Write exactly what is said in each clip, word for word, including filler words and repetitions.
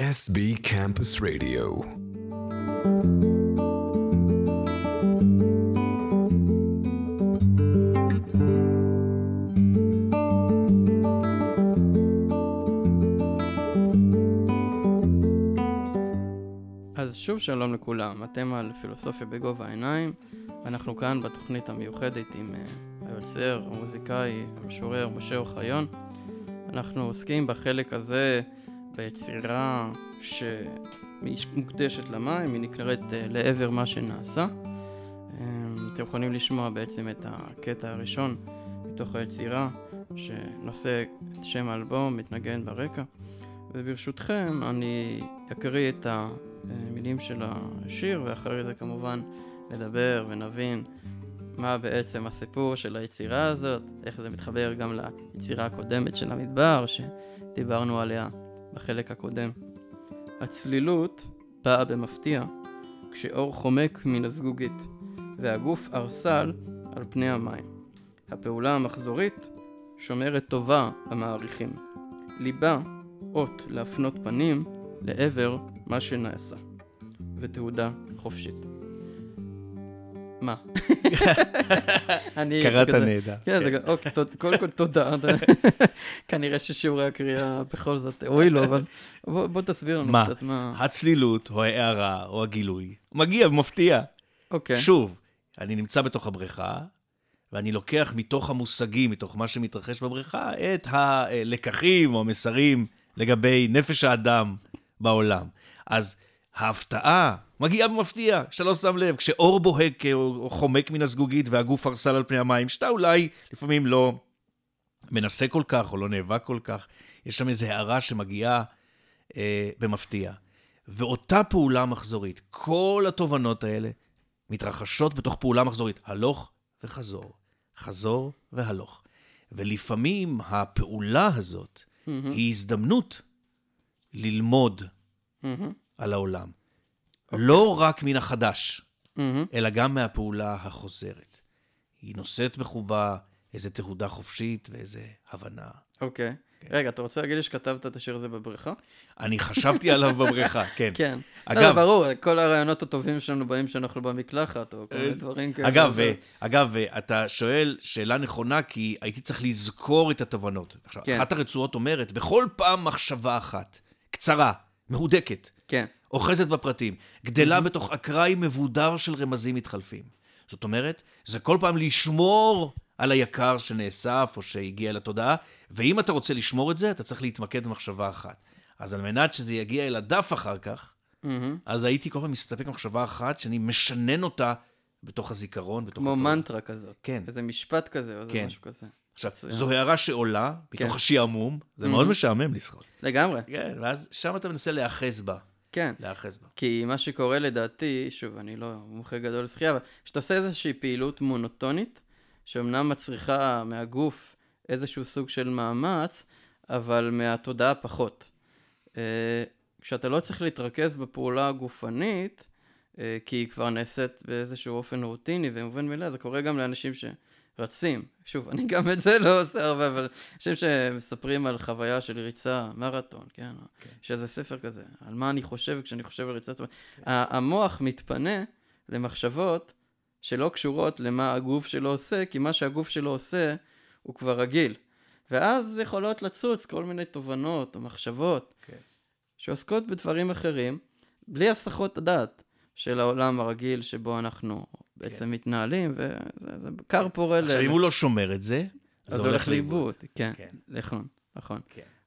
S B Campus Radio. אז שוב שלום לכולם, אתם על פילוסופיה בגובה העיניים, ואנחנו כאן בתוכנית המיוחדת עם היוצר, המוזיקאי, המשורר משה אוחיון. אנחנו עוסקים בחלק הזה ביצירה שמוקדשת למים, היא נקראת לעבר מה שנעשה. אתם יכולים לשמוע בעצם את הקטע הראשון מתוך היצירה שנושא את שם האלבום, מתנגן ברקע. וברשותכם אני אקריא את המילים של השיר, ואחרי זה כמובן נדבר ונבין מה בעצם הסיפור של היצירה הזאת, איך זה מתחבר גם ליצירה הקודמת של המדבר שדיברנו עליה בחלק הקודם. הצלילות באה במפתיע, כשאור חומק מן הזגוגית, והגוף ארסל על פני המים. הפעולה המחזורית שומרת טובה למעריכים. ליבה, אות להפנות פנים לעבר מה שנעשה. ותעודה חופשית. מה? קראת נהדה. קודם כל תודה. כנראה ששיעורי הקריאה בכל זאת, אוי לא, אבל בוא תסביר לנו קצת מה. הצלילות או ההערה או הגילוי, מגיע ומפתיע. שוב, אני נמצא בתוך הבריכה, ואני לוקח מתוך המושגים, מתוך מה שמתרחש בבריכה, את הלקחים או המסרים לגבי נפש האדם בעולם. אז ההפתעה מגיעה במפתיע, שלא שם לב, כשאור בוהק או חומק מן הזגוגית והגוף הרסל על פני המים, שאתה אולי לפעמים לא מנסה כל כך או לא נאבק כל כך, יש שם איזו הערה שמגיעה אה, במפתיע. ואותה פעולה מחזורית, כל התובנות האלה מתרחשות בתוך פעולה מחזורית, הלוך וחזור, חזור והלוך. ולפעמים הפעולה הזאת mm-hmm. היא הזדמנות ללמוד mm-hmm. על העולם. Okay. לא רק מן החדש, mm-hmm. אלא גם מהפעולה החוזרת. היא נושאת בחובה איזו תהודה חופשית ואיזו הבנה. אוקיי. Okay. Okay. רגע, אתה רוצה להגיד לי שכתבת את השיר הזה בבריכה? אני חשבתי עליו בבריכה, כן. כן. אגב, לא, ברור, כל הרעיונות הטובים שלנו באים שאנחנו במקלחת, או כל דברים כאלה. אגב, ו... אגב, אתה שואל שאלה נכונה, כי הייתי צריך לזכור את התובנות. עכשיו, כן. אחת הרצועות אומרת, בכל פעם מחשבה אחת, קצרה, מהודקת, כן. אוחזת בפרטים, גדלה mm-hmm. בתוך אקראי מבודר של רמזים מתחלפים. זאת אומרת, זה כל פעם לשמור על היקר שנאסף או שהגיע לתודעה, ואם אתה רוצה לשמור את זה, אתה צריך להתמקד במחשבה אחת. אז על מנת שזה יגיע אל הדף אחר כך, mm-hmm. אז הייתי כל פעם מסתפק במחשבה אחת, שאני משנן אותה בתוך הזיכרון. בתוך כמו התורה. מנטרה כזאת. כן. איזה משפט כזה או איזה כן. משהו כזה. עכשיו, זו הערה שעולה, מתוך השעמום, זה מאוד משעמם לשחות. לגמרי. כן, ואז שם אתה מנסה להאחז בה. כן. להאחז בה. כי מה שקורה לדעתי, שוב, אני לא מומחה גדול לשחייה, אבל שאתה עושה איזושהי פעילות מונוטונית, שאומנם מצריכה מהגוף איזשהו סוג של מאמץ, אבל מהתודעה פחות. כשאתה לא צריך להתרכז בפעולה הגופנית, כי היא כבר נעשית באיזשהו אופן רוטיני, ומובן מלא, זה קורה גם לאנשים ש... רצים, שוב, אני גם את זה לא עושה הרבה, אבל אנשים שמספרים על חוויה של ריצה, מרתון, כן? Okay. שזה ספר כזה, על מה אני חושב כשאני חושב על ריצה. Okay. המוח מתפנה למחשבות שלא קשורות למה הגוף שלו עושה, כי מה שהגוף שלו עושה הוא כבר רגיל. ואז יכולות לצוץ כל מיני תובנות או מחשבות okay. שעוסקות בדברים אחרים, בלי הפסחות הדעת של העולם הרגיל שבו אנחנו... בעצם מתנהלים, וזה קר פורה. עכשיו, אם הוא לא שומר את זה, זה הולך לאיבוד. כן, נכון, נכון.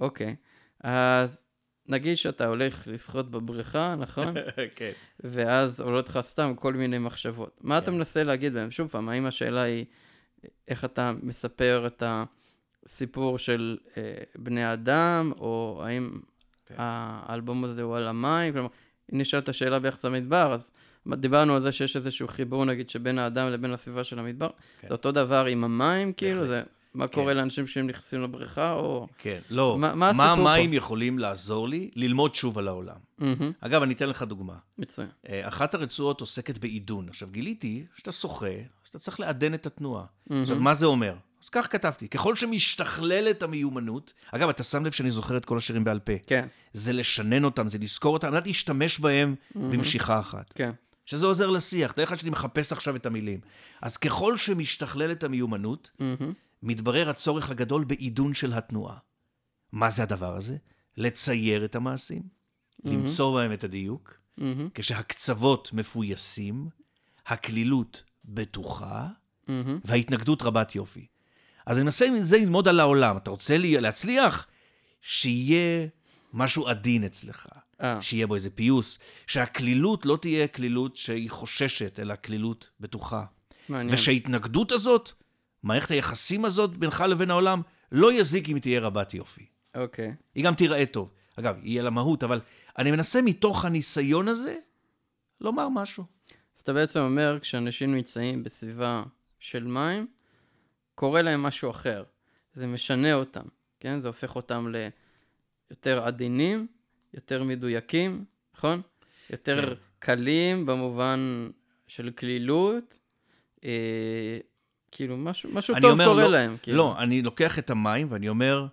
אוקיי, אז נגיד שאתה הולך לשחות בבריכה, נכון? כן. ואז עולות לך סתם כל מיני מחשבות. מה אתה מנסה להגיד בהם? שוב פעם, האם השאלה היא, איך אתה מספר את הסיפור של בני אדם, או האם האלבום הזה הוא על המים? כלומר, אם נשאלת השאלה ביחס למדבר, אז... דיברנו על זה שיש איזשהו חיבור, נגיד, שבין האדם לבין הסביבה של המדבר. כן. זה אותו דבר עם המים, כאילו, זה מה כן. קורה לאנשים שהם נכנסים לבריכה, או... כן, לא. ما, מה, מה המים פה? יכולים לעזור לי ללמוד שוב על העולם? Mm-hmm. אגב, אני אתן לך דוגמה. מצוין. אחת הרצועות עוסקת בעידון. עכשיו, גיליתי שאתה שוחה, אז אתה צריך לעדן את התנועה. Mm-hmm. עכשיו, מה זה אומר? אז כך כתבתי, ככל שמשתכללת המיומנות, אגב, אתה שם לב שאני זוכר את כל השירים בעל פה. כן. זה לשנן אותם, זה לזכור אותם, אני אשתמש בהם mm-hmm. במשיכה אחת. כן. שזה עוזר לשיח, אתה אחד שאני מחפש עכשיו את המילים. אז ככל שמשתכללת המיומנות, mm-hmm. מתברר הצורך הגדול בעידון של התנועה. מה זה הדבר הזה? לצייר את המעשים, mm-hmm. למצוא בהם את הדיוק, mm-hmm. כשהקצוות מפויסים, הכלילות בטוחה, mm-hmm. וההתנגדות רבת יופי. אז אני מנסה עם זה ללמוד על העולם. אתה רוצה להצליח? שיהיה משהו עדין אצלך. אה. שיהיה בו איזה פיוס. שהכלילות לא תהיה כלילות שהיא חוששת, אלא כלילות בטוחה. מעניין. ושההתנגדות הזאת, מערכת היחסים הזאת בינך לבין העולם, לא יזיק אם תהיה רבת יופי. אוקיי. היא גם תיראה טוב. אגב, יהיה לה מהות, אבל אני מנסה מתוך הניסיון הזה לומר משהו. אז אתה בעצם אומר, כשאנשים נמצאים בסביבה של מים, קורא להם משהו אחר. זה משנה אותם, כן? זה הופך אותם ליותר עדינים, יותר מדויקים, נכון? יותר קלים במובן של כלילות. אה, כאילו, משהו, משהו טוב קורא לא, להם. כאילו. לא, אני לוקח את המים ואני אומר,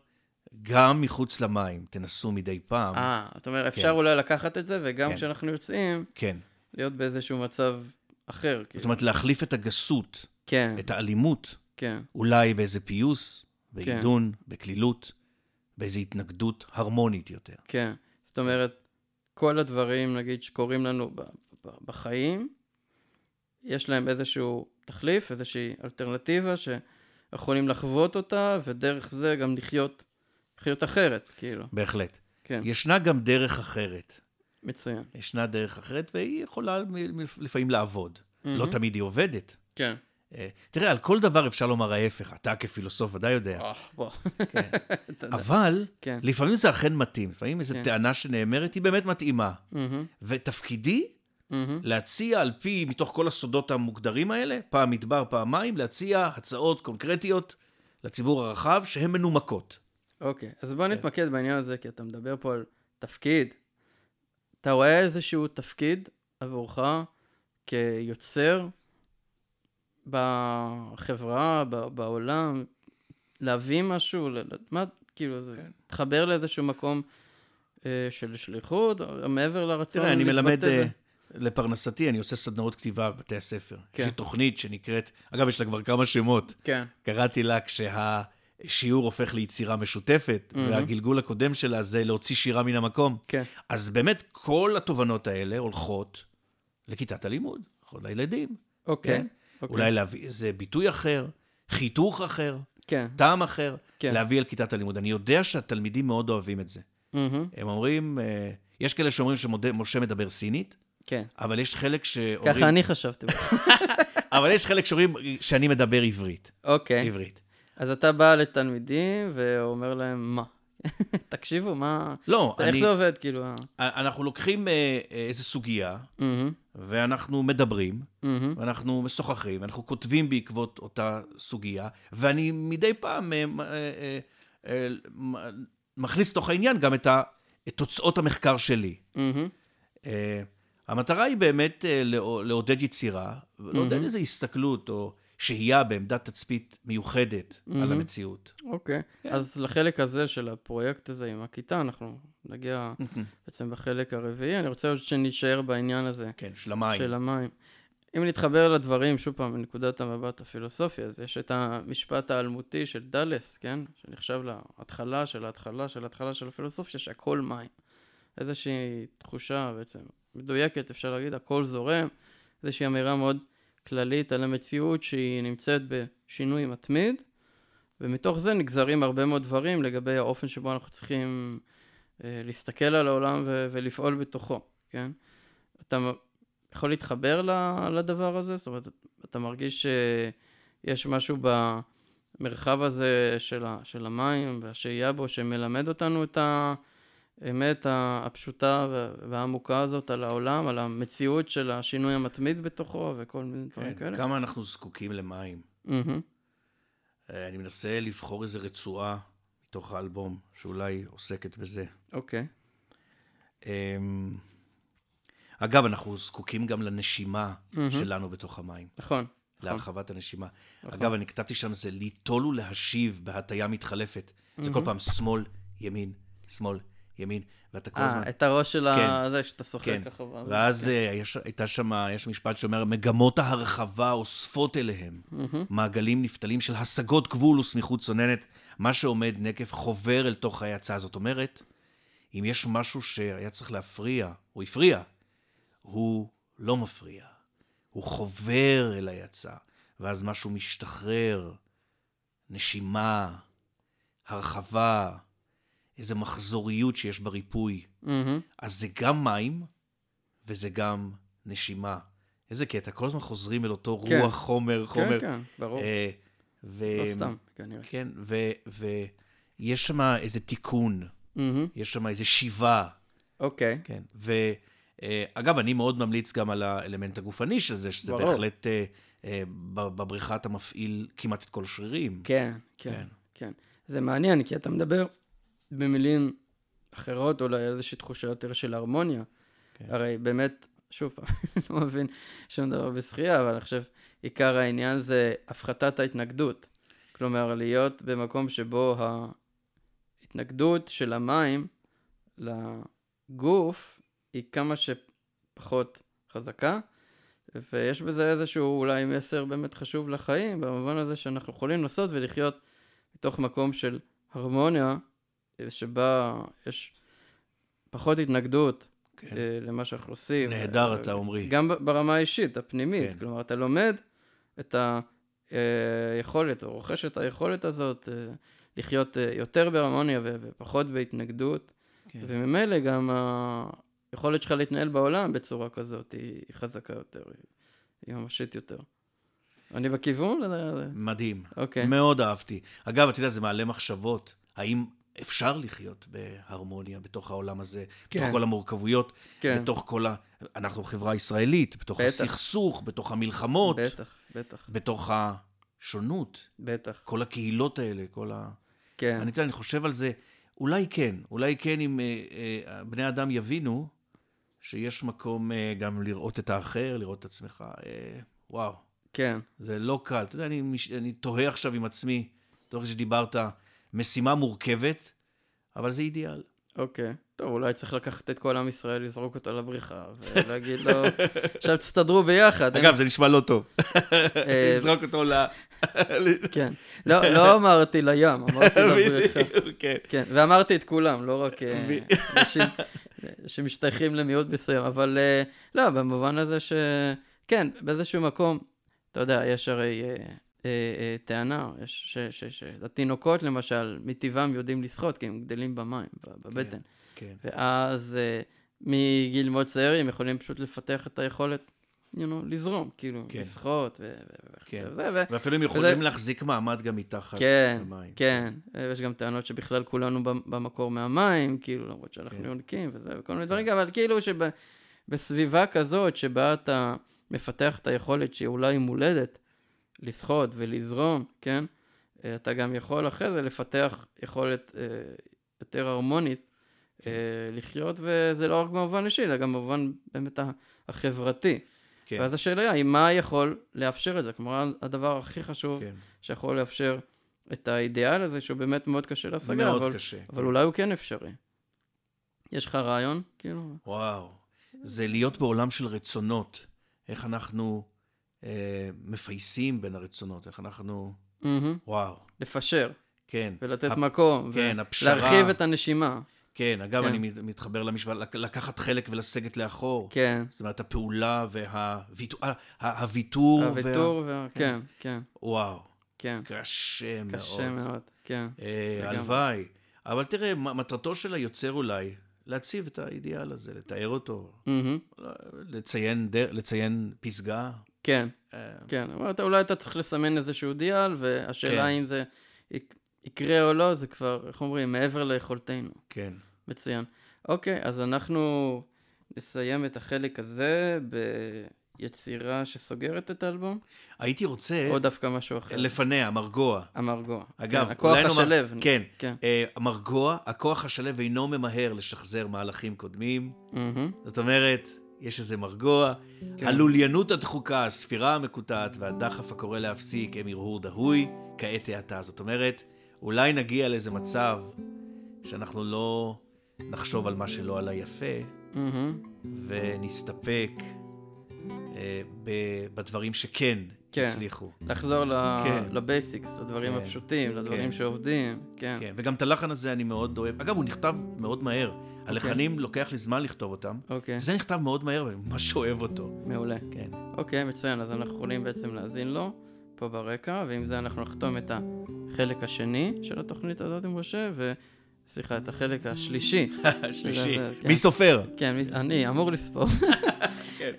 גם מחוץ למים, תנסו מדי פעם. אה, זאת אומרת, אפשר כן. אולי לקחת את זה, וגם כן. כשאנחנו יוצאים, כן. להיות באיזשהו מצב אחר. כאילו. זאת אומרת, להחליף את הגסות, כן. את האלימות, כן. אולי באיזה פיוס, בעידון, כן. בכלילות, באיזו התנגדות הרמונית יותר. כן, זאת אומרת, כל הדברים, נגיד, שקוראים לנו ב- ב- בחיים, יש להם איזשהו תחליף, איזושהי אלטרנטיבה, שיכולים לחוות אותה, ודרך זה גם לחיות, לחיות אחרת, כאילו. בהחלט. כן. ישנה גם דרך אחרת. מצוין. ישנה דרך אחרת, והיא יכולה לפעמים לעבוד. Mm-hmm. לא תמיד היא עובדת. כן. תראה, על כל דבר אפשר לומר ההפך, אתה כפילוסוף ודאי יודע. אבל לפעמים זה אכן מתאים, לפעמים איזו טענה שנאמרת היא באמת מתאימה. ותפקידי להציע על פי, מתוך כל הסודות המוגדרים האלה, פעם מדבר, פעמיים, להציע הצעות קונקרטיות לציבור הרחב שהן מנומקות. אוקיי, אז בוא נתמקד בעניין הזה, כי אתה מדבר פה על תפקיד. אתה רואה איזשהו תפקיד עבורך כיוצר בחברה, בעולם, להביא משהו, מה, כאילו, זה תחבר לאיזשהו מקום של שליחות, מעבר לרצון. תראה, אני מלמד לפרנסתי, אני עושה סדנאות כתיבה בבתי הספר. יש לי תוכנית שנקראת, אגב, יש לה כבר כמה שמות. קראתי לה כשהשיעור הופך ליצירה משותפת, והגלגול הקודם שלה זה להוציא שירה מן המקום. אז באמת כל התובנות האלה הולכות לכיתת הלימוד, הולכות לילדים. אוקיי. Okay. אולי להביא איזה ביטוי אחר, חיתוך אחר, כן. טעם אחר, כן. להביא אל כיתת הלימוד. אני יודע שהתלמידים מאוד אוהבים את זה. Mm-hmm. הם אומרים, אה, יש כאלה שאומרים שמשה מדבר סינית, כן. אבל יש חלק שאומרים... ככה אני חשבתי. אבל יש חלק שאומרים שאני מדבר עברית. אוקיי. Okay. עברית. אז אתה בא לתלמידים ואומר להם מה? תקשיבו, מה... לא, אני... איך זה עובד, כאילו? אנחנו לוקחים איזו סוגיה, ואנחנו מדברים, ואנחנו משוחחים, ואנחנו כותבים בעקבות אותה סוגיה, ואני מדי פעם מכניס תוך העניין גם את תוצאות המחקר שלי. המטרה היא באמת לעודד יצירה, לעודד איזו הסתכלות, או... שהייה בעמדת תצפית מיוחדת mm-hmm. על המציאות. אוקיי. Okay. Yeah. אז לחלק הזה של הפרויקט הזה עם הכיתה, אנחנו נגיע mm-hmm. בעצם בחלק הרביעי. אני רוצה שנשאר בעניין הזה. כן, של המים. של המים. אם נתחבר לדברים, שוב פעם, מנקודת המבט הפילוסופיה, אז יש את המשפט האלמותי של דלס, כן? שנחשב להתחלה של ההתחלה של ההתחלה של הפילוסופיה, שהכל מים. איזושהי תחושה בעצם מדויקת, אפשר להגיד, הכל זורם. איזושהי אמירה מאוד... כללית על המציאות שהיא נמצאת בשינוי מתמיד, ומתוך זה נגזרים הרבה מאוד דברים לגבי האופן שבו אנחנו צריכים אה, להסתכל על העולם ו- ולפעול בתוכו, כן? אתה יכול להתחבר ל- לדבר הזה? זאת אומרת, אתה מרגיש שיש משהו במרחב הזה של, ה- של המים והשהייה בו שמלמד אותנו את האמת הפשוטה והעמוקה הזאת על העולם, על המציאות של השינוי המתמיד בתוכו וכל מיני דברים כאלה. כמה אנחנו זקוקים למים. אני מנסה לבחור איזו רצועה מתוך האלבום שאולי עוסקת בזה. אוקיי. אגב, אנחנו זקוקים גם לנשימה שלנו בתוך המים. נכון. להרחבת הנשימה. אגב, אני כתבתי שם זה ליטול ולהשיב בהטייה מתחלפת. זה כל פעם שמאל, ימין, שמאל, ימין. ואתה כל הזמן... את הראש של הזה שאתה שוחק ככה. ואז הייתה שם, יש משפט שאומר, מגמות ההרחבה אוספות אליהם. מעגלים נפתלים של השגות גבול וסמיכות צוננת. מה שעומד נקף חובר אל תוך היצע. זאת אומרת, אם יש משהו שהיה צריך להפריע, הוא הפריע, הוא לא מפריע. הוא חובר אל היצע, ואז משהו משתחרר, נשימה, הרחבה, איזו מחזוריות שיש בריפוי. Mm-hmm. אז זה גם מים, וזה גם נשימה. איזה קטע, כל הזמן חוזרים אל אותו כן. רוח, חומר, כן, חומר. כן, כן, ברור. אה, ו- לא סתם, כנראה. כן, ויש ו- שם איזה תיקון, mm-hmm. יש שם איזה שיבה. אוקיי. Okay. כן, ו... אגב, אני מאוד ממליץ גם על האלמנט הגופני של זה, שזה ברור. בהחלט בבריחה אתה מפעיל כמעט את כל השרירים. כן, כן, כן, כן. זה מעניין, כי אתה מדבר במילים אחרות, אולי איזושהי תחושה יותר של הרמוניה. כן. הרי באמת, שוב, אני לא מבין שום דבר בשחייה, אבל אני חושב, עיקר העניין זה הפחתת ההתנגדות. כלומר, להיות במקום שבו ההתנגדות של המים לגוף, היא כמה שפחות חזקה, ויש בזה איזשהו אולי מסר באמת חשוב לחיים, במובן הזה שאנחנו יכולים לעשות ולחיות בתוך מקום של הרמוניה, שבה יש פחות התנגדות כן. למה שאנחנו עושים. נהדר, אתה אומרי. גם ברמה האישית, הפנימית. כן. כלומר, אתה לומד את היכולת, או רוכש את היכולת הזאת, לחיות יותר בהרמוניה ופחות בהתנגדות, כן. וממילא גם ה... יכולת שלך להתנהל בעולם בצורה כזאת היא חזקה יותר, היא ממשית יותר. אני בכיוון? מדהים. אוקיי. מאוד אהבתי. אגב, אתה יודע, זה מעלה מחשבות. האם אפשר לחיות בהרמוניה בתוך העולם הזה, כן. בתוך כל המורכבויות, כן. בתוך כל ה... אנחנו חברה ישראלית, בתוך בטח. הסכסוך, בתוך המלחמות. בטח, בטח. בתוך השונות. בטח. כל הקהילות האלה, כל ה... כן. אני, אני חושב על זה, אולי כן, אולי כן אם אה, אה, בני האדם יבינו... שיש מקום גם לראות את האחר, לראות את עצמך. וואו. כן. זה לא קל. אתה יודע, אני, אני תוהה עכשיו עם עצמי, תוהה שדיברת, משימה מורכבת, אבל זה אידיאל. אוקיי. טוב, אולי צריך לקחת את כל עם ישראל, לזרוק אותו לבריחה, ולהגיד לו, עכשיו תסתדרו ביחד. אגב, זה נשמע לא טוב. לזרוק אותו ל... כן. לא אמרתי לים, אמרתי לבריחה. כן. ואמרתי את כולם, לא רק אנשים... שמשתייכים למיעוט מסוים, אבל לא, במובן הזה ש... כן, באיזשהו מקום, אתה יודע, יש הרי אה, אה, אה, טענה, ש, ש, ש, התינוקות למשל, מטבעם יודעים לשחות, כי הם גדלים במים, בבטן. כן, כן. ואז אה, מגיל מאוד צעיר, הם יכולים פשוט לפתח את היכולת, you know, לזרום, כאילו, כן. לשחות, ו... כן. וזה, ו... ואפילו הם יכולים וזה... להחזיק מעמד גם מתחת כן, למים. כן, כן. יש גם טענות שבכלל כולנו במקור מהמים, כאילו, למרות שאנחנו יונקים וזה, וכל מיני דברים, אבל כאילו שבסביבה כזאת, שבה אתה מפתח את היכולת שהיא אולי מולדת, לשחות ולזרום, כן? אתה גם יכול אחרי זה לפתח יכולת אה, יותר הרמונית, אה, לחיות, וזה לא רק במובן אישי, זה גם במובן באמת החברתי. כן. ואז השאלה היא, מה יכול לאפשר את זה? כלומר, הדבר הכי חשוב כן. שיכול לאפשר את האידיאל הזה, שהוא באמת מאוד קשה להשגה, אבל, קשה, אבל כן. אולי הוא כן אפשרי. יש לך רעיון? כאילו... וואו, זה להיות בעולם של רצונות, איך אנחנו אה, מפייסים בין הרצונות, איך אנחנו, mm-hmm. וואו. לפשר. כן. ולתת הפ... מקום. כן, ו... הפשרה. להרחיב את הנשימה. כן, אגב, כן. אני מתחבר למשוואה, לקחת חלק ולסגת לאחור. כן. זאת אומרת, הפעולה והוויתור. הוויתור, הוויתור וה... וה... כן, כן, כן. וואו. כן. קשה מאוד. קשה מאוד, כן. הלוואי. אה, אבל תראה, מטרתו של היוצר אולי, להציב את האידיאל הזה, לתאר אותו, mm-hmm. לציין, דר... לציין פסגה. כן, אה... כן. אומרת, אולי אתה צריך לסמן איזשהו אידיאל, והשאלה כן. אם זה יקרה או לא, זה כבר, איך אומרים, מעבר ליכולתנו. כן. מצוין. אוקיי, אז אנחנו נסיים את החלק הזה ביצירה שסוגרת את האלבום. הייתי רוצה... או דווקא משהו אחר. לפניה, המרגוע. המרגוע. אגב, כן, הכוח השלב. נאמר... כן. כן. Uh, המרגוע, הכוח השלב אינו ממהר לשחזר מהלכים קודמים. Mm-hmm. זאת אומרת, יש איזה מרגוע, כן. הלוליינות הדחוקה, הספירה המקוטעת והדחף הקורא להפסיק הם הרהור דהוי, כעת העתה. זאת אומרת, אולי נגיע לאיזה מצב שאנחנו לא נחשוב על מה שלא עלה יפה, mm-hmm. ונסתפק אה, ב- בדברים שכן כן. הצליחו. לחזור ל- כן. לבייסיקס, לדברים כן. הפשוטים, לדברים כן. שעובדים. כן. כן. וגם את הלחן הזה אני מאוד אוהב. אגב, הוא נכתב מאוד מהר. הלחנים okay. לוקח לי זמן לכתוב אותם. Okay. זה נכתב מאוד מהר, ואני ממש אוהב אותו. מעולה. כן. אוקיי, okay, מצוין. אז אנחנו יכולים בעצם להזין לו פה ברקע, ועם זה אנחנו נחתום את החלק השני של התוכנית הזאת עם ראשה, וסליחה, את החלק השלישי. השלישי. מי סופר? כן, אני אמור לספור. כן.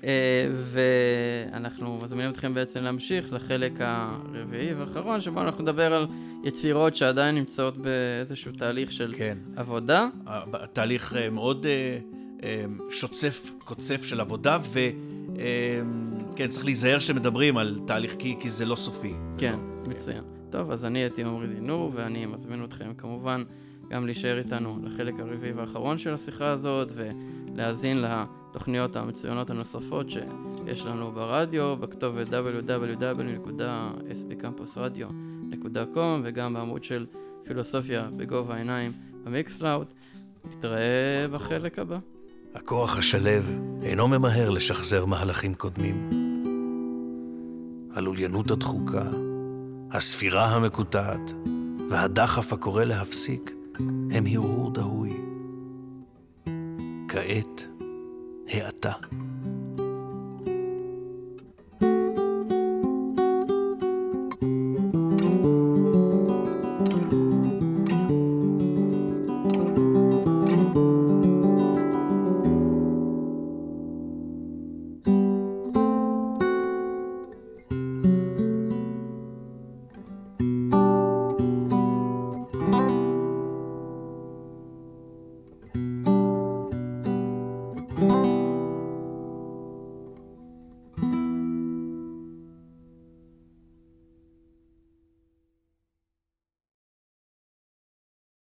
ואנחנו מזמינים אתכם בעצם להמשיך לחלק הרביעי והאחרון, שבו אנחנו נדבר על יצירות שעדיין נמצאות באיזשהו תהליך של עבודה. תהליך מאוד שוצף, קוצף של עבודה, וכן, צריך להיזהר שמדברים על תהליך, כי זה לא סופי. כן, מצוין. טוב, אז אני הייתי עומרי דינור, ואני מזמין אתכם כמובן גם להישאר איתנו לחלק הרביעי והאחרון של השיחה הזאת, ולהזין לה תוכניות המצוינות הנוספות שיש לנו ברדיו, בכתובת דאבליו דאבליו דאבליו נקודה אס בי קמפוס רדיו נקודה קום, וגם בעמוד של פילוסופיה בגובה העיניים במיקסלאוד. נתראה בחלק הבא. הכוח השלב אינו ממהר לשחזר מהלכים קודמים. הלוליינות הדחוקה, הספירה המקוטעת והדחף הקורא להפסיק הם הרהור דהוי. כעת העתה. Thank you.